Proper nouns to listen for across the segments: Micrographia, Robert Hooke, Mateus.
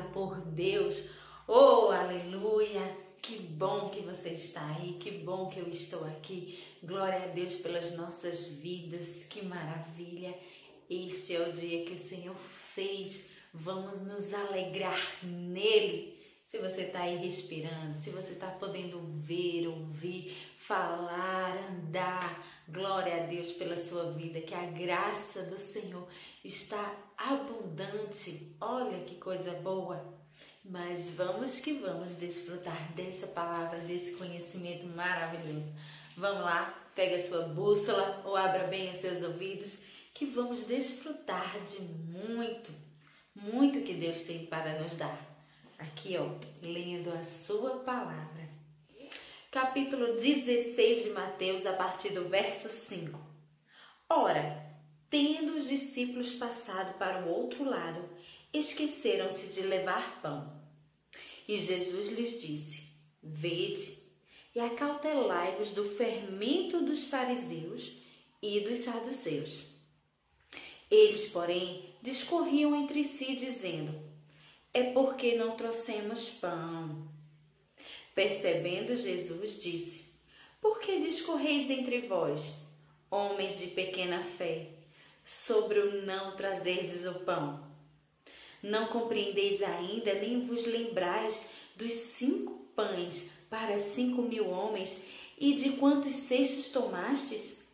amado por Deus. Oh, aleluia! Que bom que você está aí, que bom que eu estou aqui. Glória a Deus pelas nossas vidas, que maravilha! Este é o dia que o Senhor fez, vamos nos alegrar nele. Se você está aí respirando, se você está podendo ver, ouvir, falar, andar, glória a Deus pela sua vida, que a graça do Senhor está abundante. Olha que coisa boa! Mas vamos que vamos desfrutar dessa palavra, desse conhecimento maravilhoso. Vamos lá, pega a sua bússola ou abra bem os seus ouvidos, que vamos desfrutar de muito, muito que Deus tem para nos dar. Aqui, ó, lendo a sua palavra. Capítulo 16 de Mateus, a partir do verso 5. Ora, tendo os discípulos passado para o outro lado, esqueceram-se de levar pão. E Jesus lhes disse: Vede e acautelai-vos do fermento dos fariseus e dos saduceus. Eles, porém, discorriam entre si, dizendo: É porque não trouxemos pão. Percebendo, Jesus disse: Por que discorreis entre vós, homens de pequena fé, sobre o não trazerdes o pão? Não compreendeis ainda, nem vos lembrais dos 5 pães para 5.000 homens e de quantos cestos tomastes?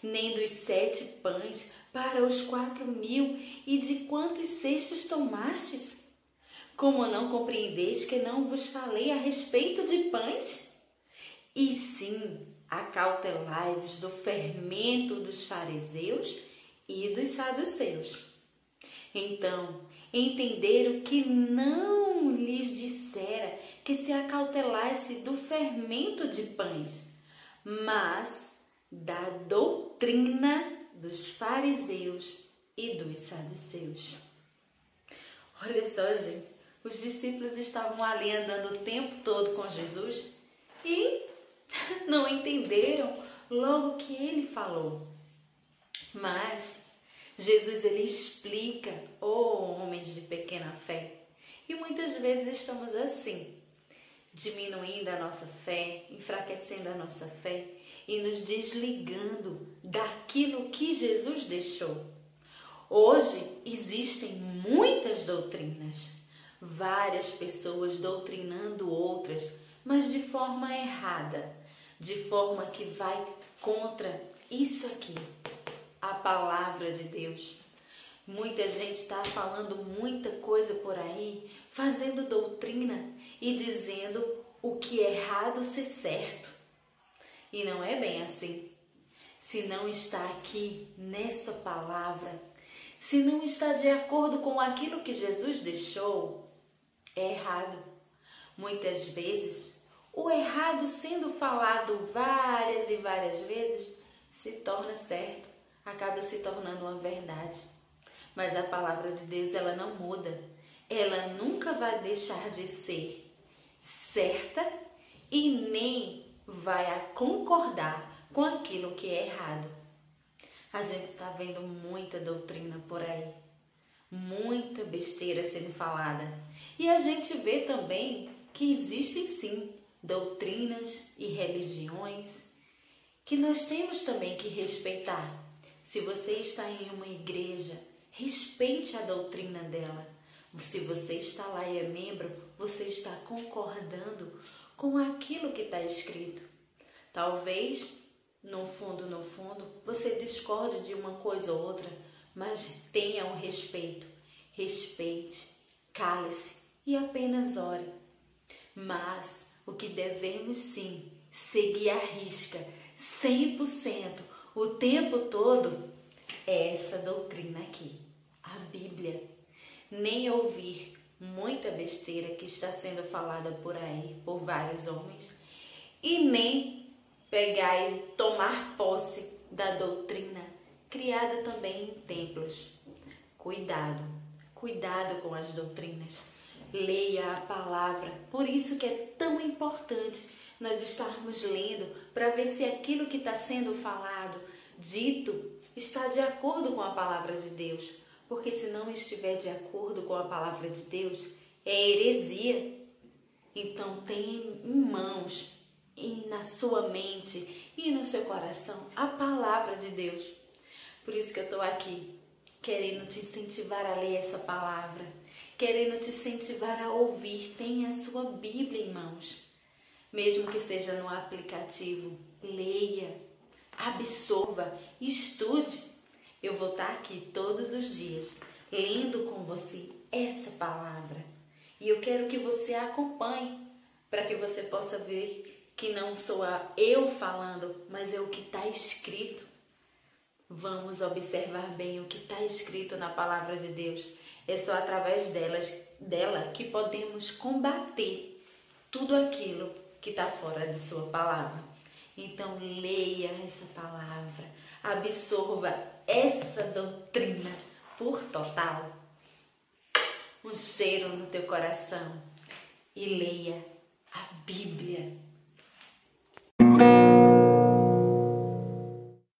Nem dos 7 pães para os 4.000 e de quantos cestos tomastes? Como não compreendeis que não vos falei a respeito de pães? E sim, acautelai-vos do fermento dos fariseus e dos saduceus. Então, entenderam que não lhes dissera que se acautelasse do fermento de pães, mas da doutrina dos fariseus e dos saduceus. Olha só, gente. Os discípulos estavam ali andando o tempo todo com Jesus e não entenderam logo que ele falou. Mas Jesus, ele explica, oh, homens de pequena fé. E muitas vezes estamos assim, diminuindo a nossa fé, enfraquecendo a nossa fé e nos desligando daquilo que Jesus deixou. Hoje existem muitas doutrinas, várias pessoas doutrinando outras, mas de forma errada, de forma que vai contra isso aqui, a palavra de Deus. Muita gente está falando muita coisa por aí, fazendo doutrina e dizendo o que é errado ser certo. E não é bem assim. Se não está aqui nessa palavra, se não está de acordo com aquilo que Jesus deixou, é errado. Muitas vezes, o errado sendo falado várias e várias vezes, se torna certo, acaba se tornando uma verdade. Mas a palavra de Deus, ela não muda. Ela nunca vai deixar de ser certa e nem vai concordar com aquilo que é errado. A gente está vendo muita doutrina por aí, muita besteira sendo falada. E a gente vê também que existem sim doutrinas e religiões que nós temos também que respeitar. Se você está em uma igreja, respeite a doutrina dela. Se você está lá e é membro, você está concordando com aquilo que está escrito. Talvez, no fundo, você discorde de uma coisa ou outra, mas tenha um respeito. Respeite, cale-se e apenas ore. Mas o que devemos sim, seguir à risca, 100%, o tempo todo, é essa doutrina aqui, a Bíblia. Nem ouvir muita besteira que está sendo falada por aí, por vários homens, e nem pegar e tomar posse da doutrina criada também em templos. Cuidado, cuidado com as doutrinas. Leia a palavra. Por isso que é tão importante nós estarmos lendo para ver se aquilo que está sendo falado, dito, está de acordo com a palavra de Deus. Porque se não estiver de acordo com a palavra de Deus, é heresia. Então tenha em mãos e na sua mente e no seu coração a palavra de Deus. Por isso que eu estou aqui, querendo te incentivar a ler essa palavra, querendo te incentivar a ouvir. Tenha a sua Bíblia em mãos, mesmo que seja no aplicativo. Leia, absorva, estude. Eu vou estar aqui todos os dias, lendo com você essa palavra. E eu quero que você a acompanhe, para que você possa ver que não sou eu falando, mas é o que está escrito. Vamos observar bem o que está escrito na palavra de Deus. É só através dela que podemos combater tudo aquilo que está fora de sua palavra. Então leia essa palavra, absorva essa doutrina por total. Um cheiro no teu coração e leia a Bíblia.